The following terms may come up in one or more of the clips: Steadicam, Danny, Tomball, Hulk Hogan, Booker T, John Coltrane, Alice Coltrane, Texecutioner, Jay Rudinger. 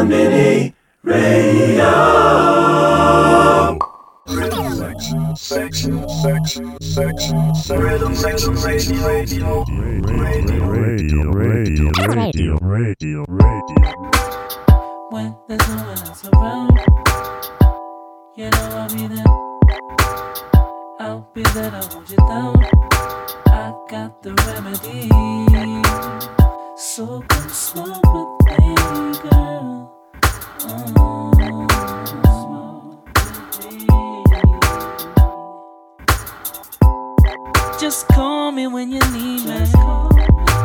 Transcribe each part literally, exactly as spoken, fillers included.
Harmony Radio. Rhythm section, section, section, section, section. Rhythm section, section, radio, radio, radio, radio, radio, radio, radio. When there's no one else around, you know I'll be there. I'll be there to hold you down. I got the remedy. So come smoke with me, girl. Oh, smoke with me. Just call me when you need me,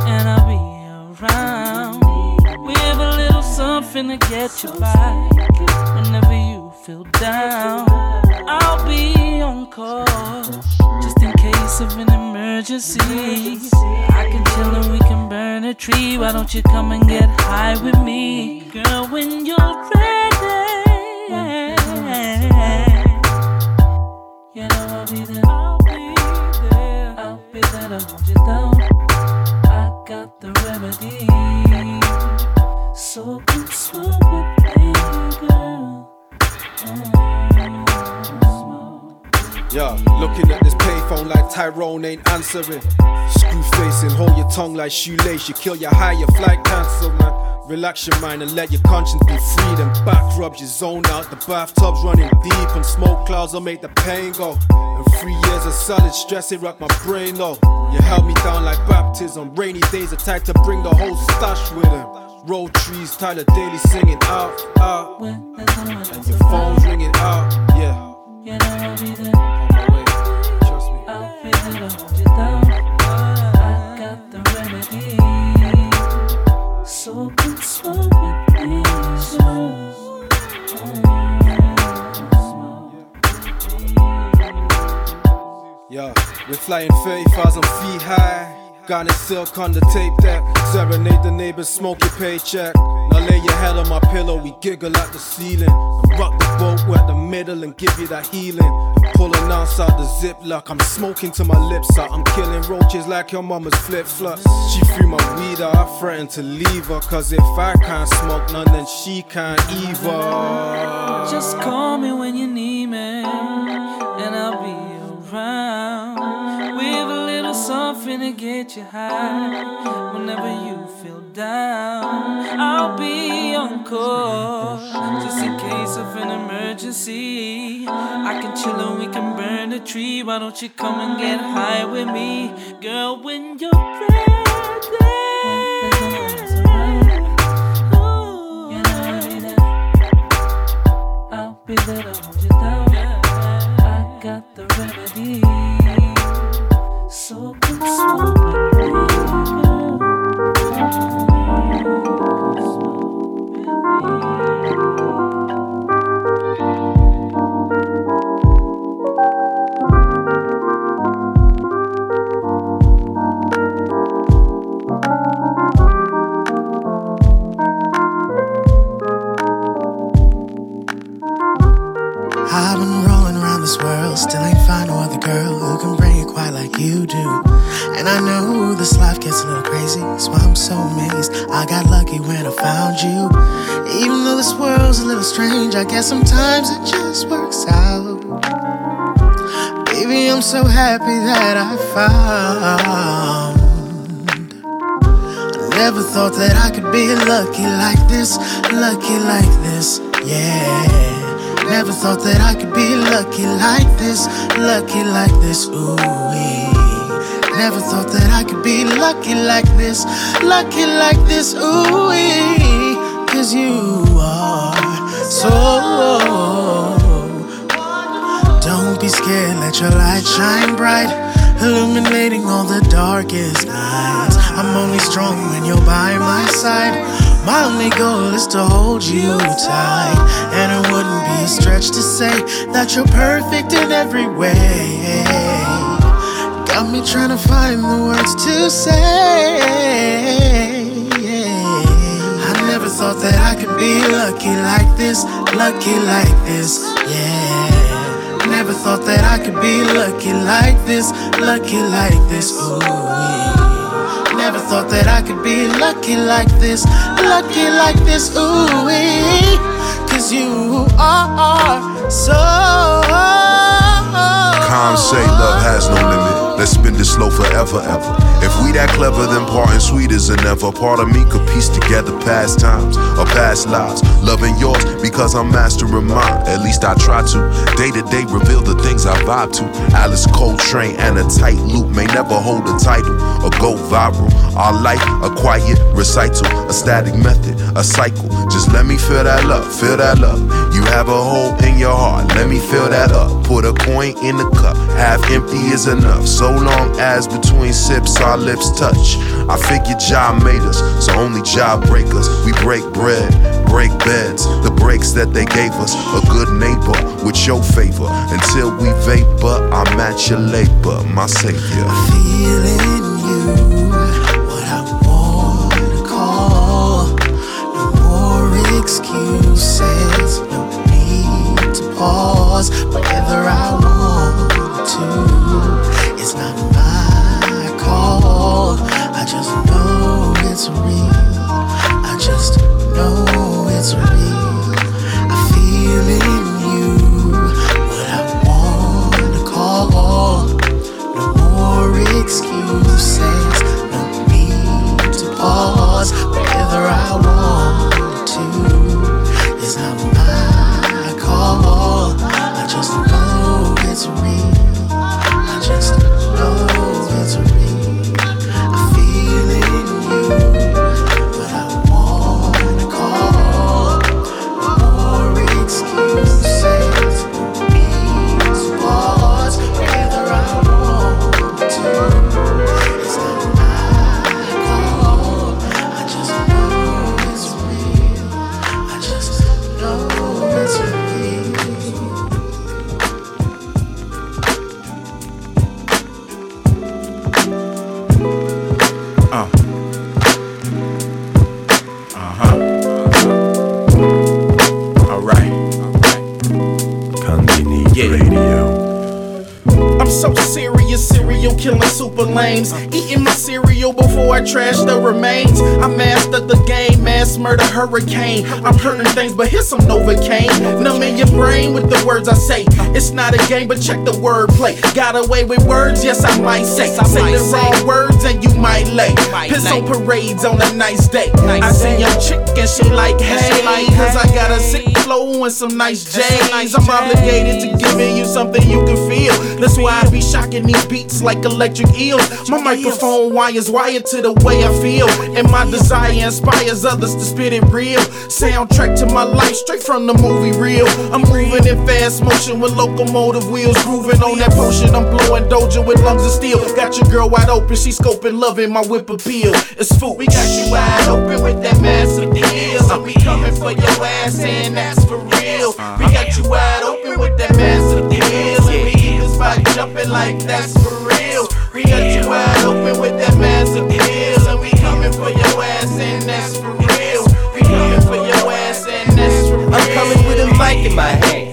and I'll be around. We have a little something to get you by. Whenever you feel down, I'll be on call. Just in case of an emergency, I can chill and we can burn a tree. Why don't you come and get high with me? Girl, when you're ready, you know I'll be there. I'll be there, I'll be there to hold you down. I got the remedy. So come smoke with me, girl. Yeah, looking at this payphone like Tyrone ain't answering. Screw facing, hold your tongue like shoelace. You kill your higher flight cancer, man. Relax your mind and let your conscience be free. Then back rubs, you zone out. The bathtub's running deep and smoke clouds will make the pain go. And three years of solid stress, it wrapped my brain low. You held me down like baptism. Rainy days, the type to bring the whole stash with him. Roll trees, Tyler Daly singing out, out. When there's no one else and your phone's ringing out, yeah. You know I'll be there. Wait, trust me. I'll be there to hold you down. I got the remedy. So come smoke with me, girl. Yeah, we're flying thirty thousand feet high. Got a silk on the tape deck. Serenade the neighbors, smoke your paycheck. Now lay your head on my pillow, we giggle at the ceiling. And rock the boat, we're at the middle and give you that healing. And pull an ounce out the ziplock, I'm smoking till my lips out. I'm killing roaches like your mama's flip-flops. She threw my weed out, I threatened to leave her. Cause if I can't smoke none, then she can't either. Just call me when you need me, and I'll be around. We've something to get you high. Whenever you feel down, I'll be on call. Just in case of an emergency, I can chill and we can burn a tree. Why don't you come and get high with me? Girl, when you're ready, I'll be there to hold you down. I got the remedy. So come smoke with me, girl. Smoke with me. I've been rolling around this world, still ain't find no other girl who can bring it quite like you do. And I know this life gets a little crazy, that's why I'm so amazed I got lucky when I found you. Even though this world's a little strange, I guess sometimes it just works out. Baby, I'm so happy that I found. I never thought that I could be lucky like this, lucky like this, yeah. Never thought that I could be lucky like this, lucky like this, ooh wee. Never thought that I could be lucky like this, lucky like this, ooh wee. Cause you are so. Don't be scared, let your light shine bright, illuminating all the darkest nights. I'm only strong when you're by my side. My only goal is to hold you tight. And it wouldn't be a stretch to say that you're perfect in every way. Got me trying to find the words to say. I never thought that I could be lucky like this, lucky like this, yeah. Never thought that I could be lucky like this, lucky like this, ooh yeah. Never thought that I could be lucky like this, lucky like this, ooh. are so. Calm say love has no limit. Let's spend it slow forever, ever. If we that clever, then parting sweet is an ever. Part of me could piece together past times or past lives. Loving yours because I'm mastering mine. At least I try to. Day to day reveal the things I vibe to. Alice Coltrane and a tight loop may never hold a title or go viral. Our life, a quiet recital, a static method, a cycle. Just let me feel that love, feel that love. You have a hole in your heart, let me fill that up. Put a coin in the cup, half empty is enough. So long as between sips our lips touch. I figure job made us, so only job breakers. We break bread, break beds, the breaks that they gave us. A good neighbor with your favor. Until we vapor, I'm at your labor, my savior. Feeling you. Excuses, no need to pause. Whatever I want to, it's not my call. I just know it's real. I just know it's real. I feel in you what I want to call. No more excuses, no need to pause. Whatever I want. It's not my call. I just know it's real. I just know it's real. I feel in you, but I wanna call. No more excuses. It's what's whether I want to. It's not my call. I just know it's real. I just. Killing super lames, eating my cereal before I trash the remains. I mastered the game, mass murder hurricane. I'm hurting things, but here's some Novocaine. Numbing your brain with the words I say. It's not a game, but check the wordplay. Got away with words, yes I might say. Say the wrong words and you might lay. Piss on parades on a nice day. I see your chick and she like hey, cause I got a sick flow and some nice J's. I'm obligated to giving you something you can feel. That's why I be shocking these beats like a electric eels. My microphone wires wired to the way I feel, and my desire inspires others to spit it real. Soundtrack to my life, straight from the movie reel. I'm moving in fast motion with locomotive wheels, grooving on that potion. I'm blowing doja with lungs of steel. Got your girl wide open, she scoping, loving my whip appeal. It's food. We got you wide open with that massive deals. I'll be coming for your ass and that's for real. We got you wide open with that massive deals. And we keep this body jumping like that's for real. We got you wide open with that massive deal, and we coming for your ass, and that's for real. We coming for your ass, and that's for real. I'm coming with a mic in my hand.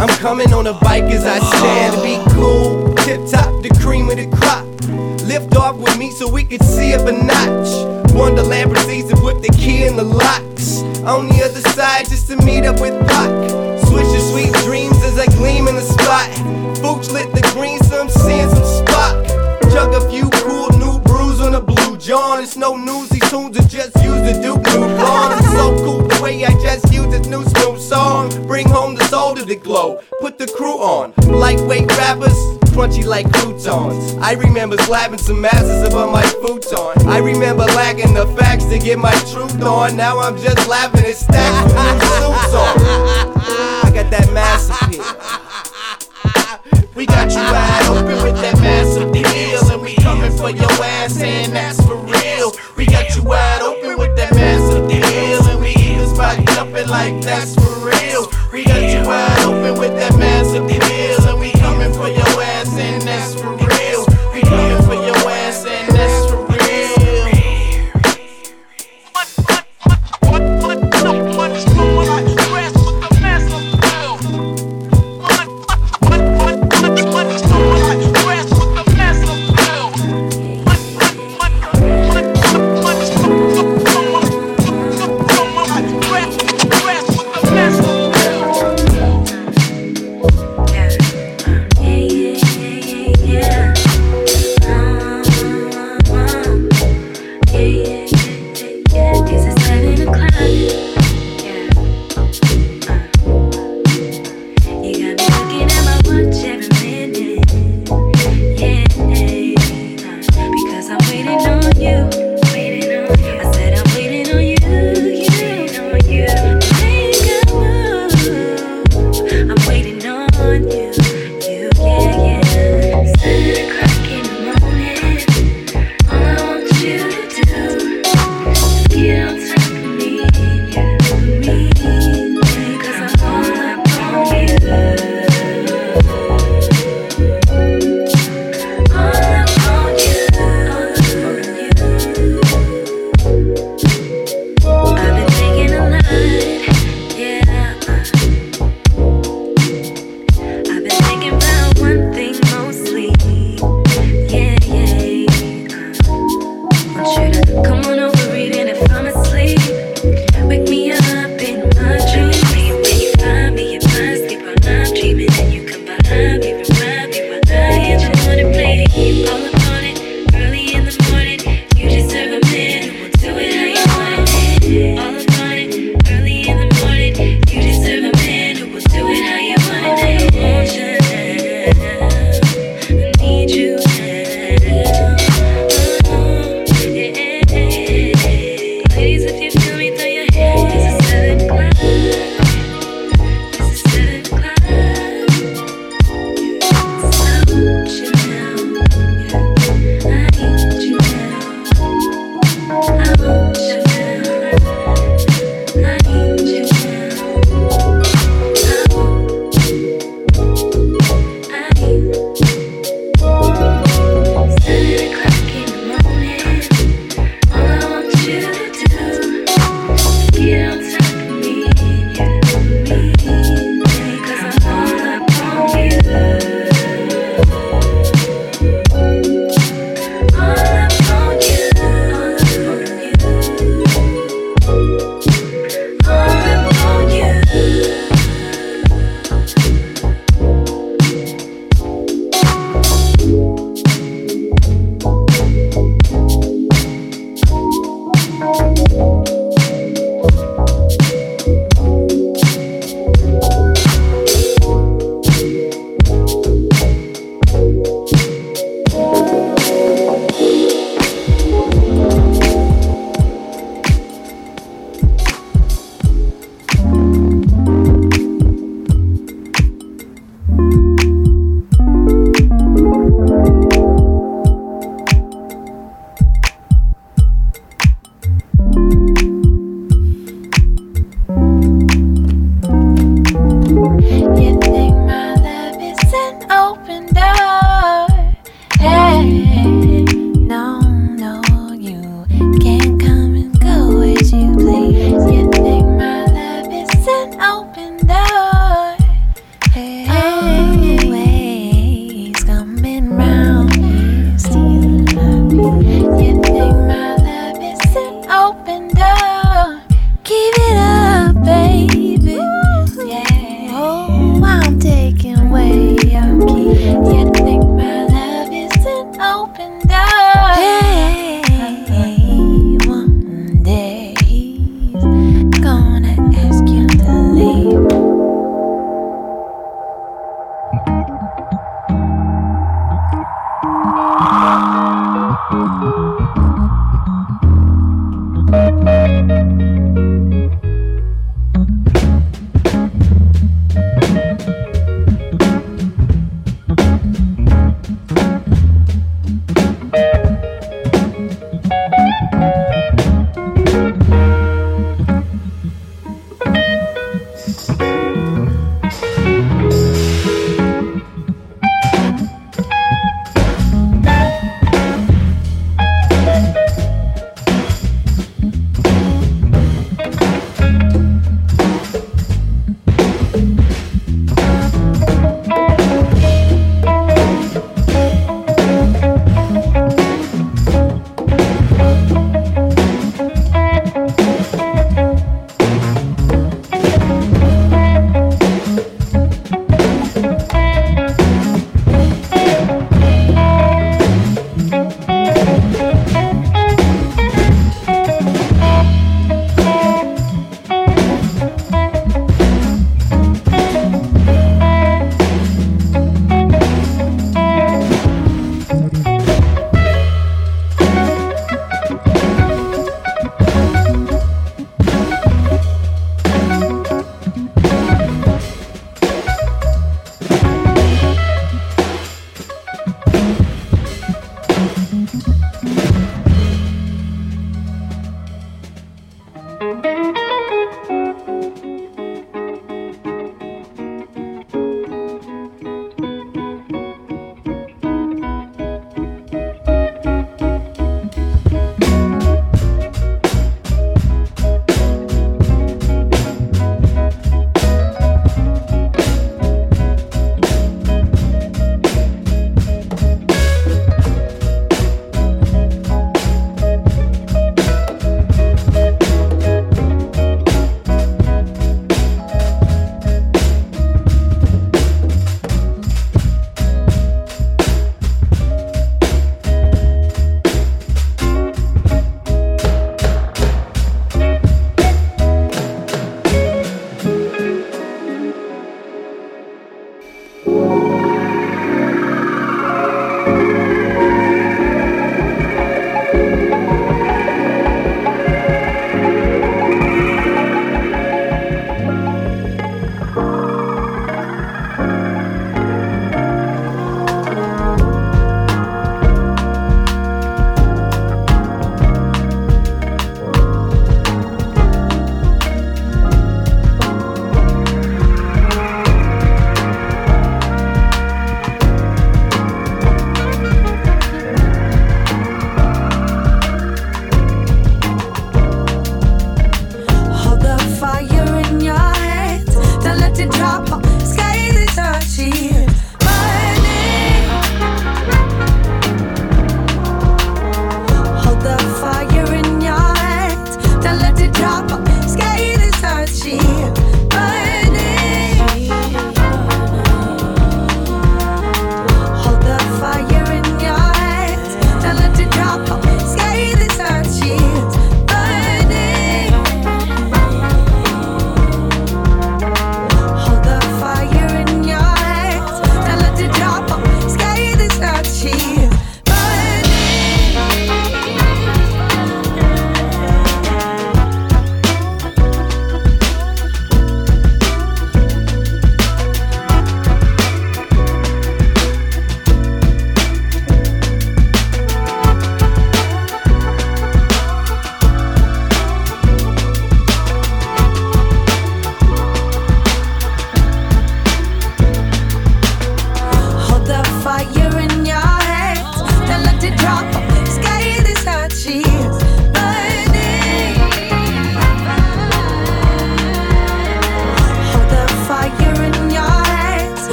I'm coming on a bike as I stand. Be cool, tip top, the cream of the crop. Lift off with me so we could see up a notch. Wonderland proceeds to put the key in the locks. On the other side, just to meet up with Pac. Switch your sweet dreams as I gleam in the spot. Boots lit the green, so I'm seeing some spot. Chug a few cool new brews on a blue John. It's no news, these tunes are just used to do blue on. I'm so cool the way I just use this new Snoop song. Bring home the soul to the glow, put the crew on. Lightweight rappers, crunchy like croutons. I remember slapping some masses up on my futon. I remember lacking the facts to get my truth on. Now I'm just laughing at stacks with new suits on. I got that masterpiece. We got you wide open with that massive deal, and we coming for your ass, and that's for real. We got you wide open with that massive deal, and we eat this body jumping like that's for real. We got you wide open with that massive deal, and we coming for your ass, and that's for real. We coming for your ass, and that's for real. What, what, what, what's going on?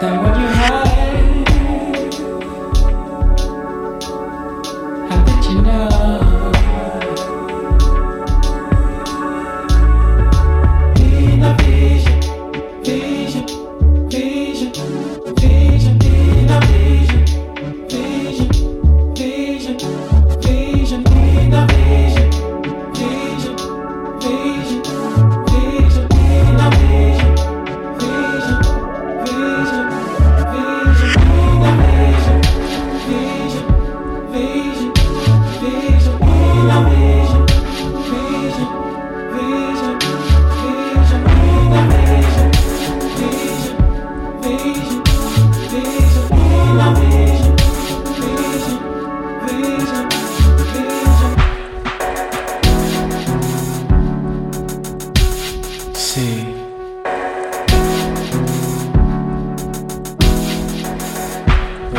Than what you had.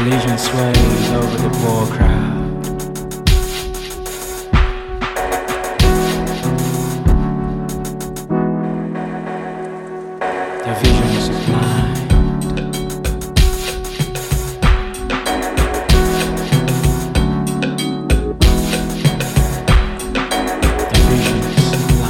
Illusion sways over the poor crowd. Their visions are blind. Their visions are blind.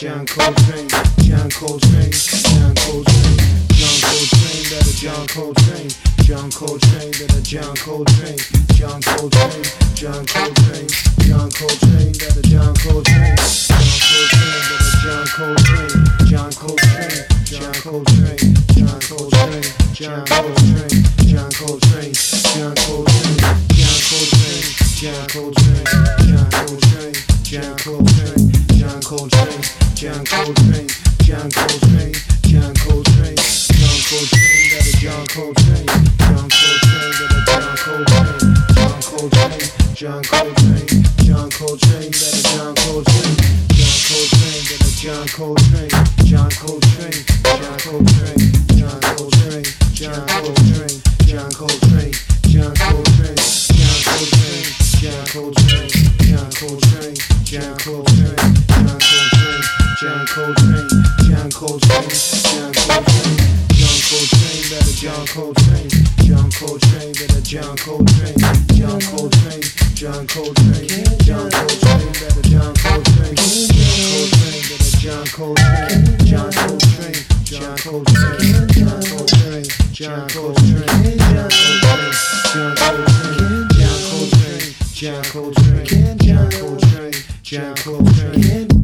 John Coltrane, John Coltrane, John Coltrane, John Coltrane, that a John Coltrane, John Coltrane, that a John Coltrane, John Coltrane, John Coltrane, John Coltrane, that a John Coltrane, John Coltrane, that a John Coltrane, John Coltrane, John Coltrane, John Coltrane, John Coltrane, John Coltrane, John Coltrane, John Coltrane, John Coltrane, John Coltrane, John Coltrane, John Coltrane, John Coltrane, John Coltrane, John Coltrane, John Coltrane, that a John Coltrane, John Coltrane, that a John Coltrane, John Coltrane, John Coltrane, John Coltrane, that a John Coltrane, John Coltrane, that a John Coltrane, John Coltrane, John Coltrane, John Coltrane, John Coltrane, John Coltrane, John Coltrane, John Coltrane, John Coltrane, John Coltrane, John Coltrane, John Coltrane, John Coltrane, John Coltrane, John Coltrane, John Coltrane, that a John Coltrane, John Coltrane, that a John Coltrane, John Coltrane, John Coltrane, John Coltrane, that a John Coltrane, John Coltrane, that a John Coltrane, John Coltrane, John Coltrane, John Coltrane, John Coltrane, John Coltrane, John Coltrane, John Coltrane, John Coltrane, John Coltrane, John Coltrane.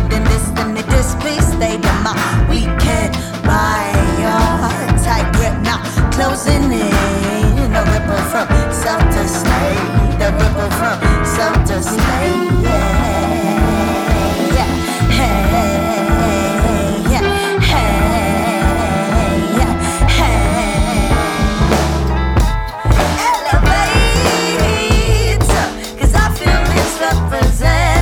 loved and this and they displeased. They demand we can't buy your tight grip. Now closing in, a ripple from self to slave. The ripple from self to slave. Yeah, yeah, hey, yeah, hey, yeah, hey. Elevator, 'cause I feel misrepresented.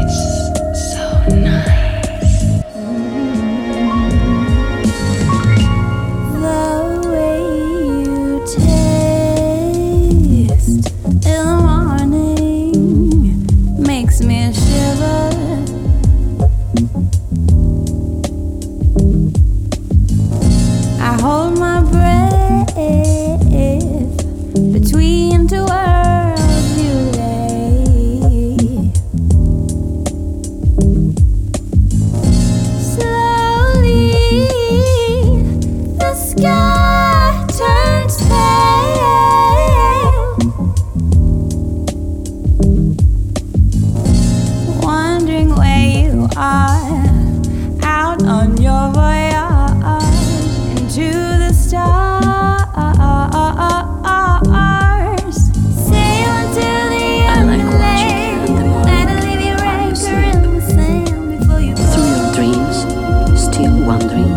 It's so nice. on your voyage into the stars. Sail until the end, let it leave your anchor in the sand before you go. Through your dreams, still wandering,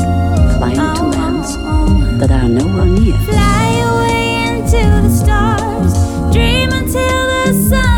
flying oh, to lands oh, oh. that are nowhere near. Fly away into the stars, dream until the sun.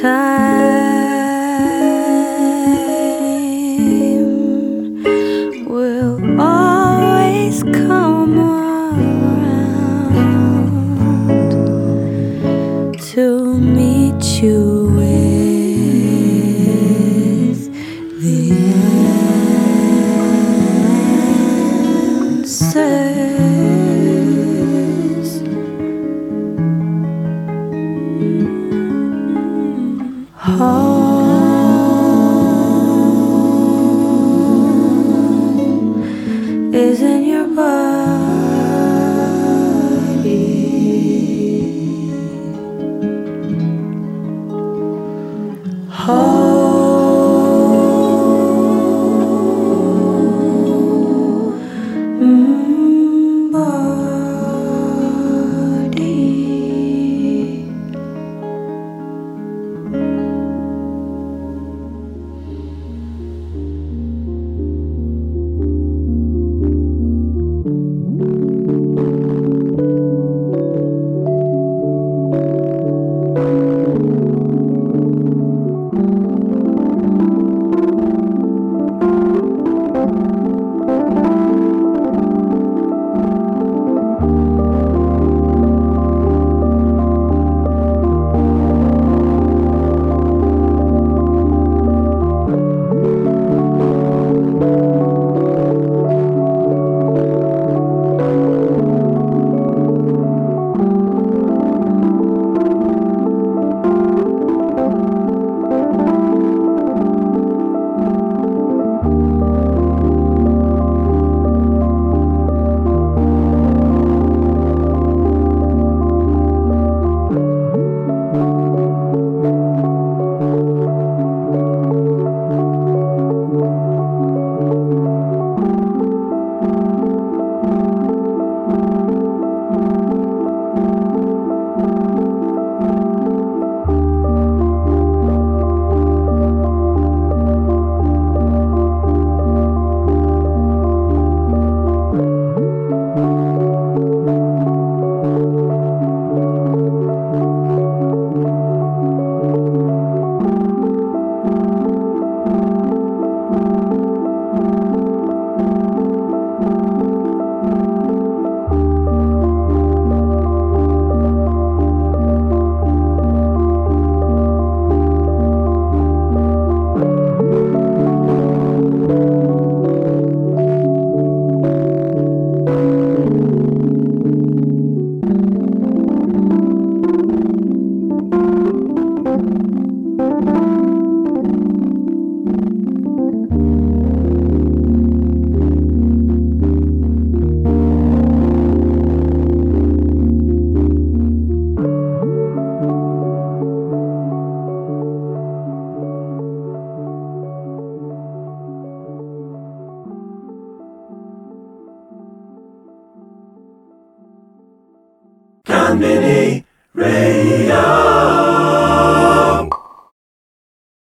Time yeah.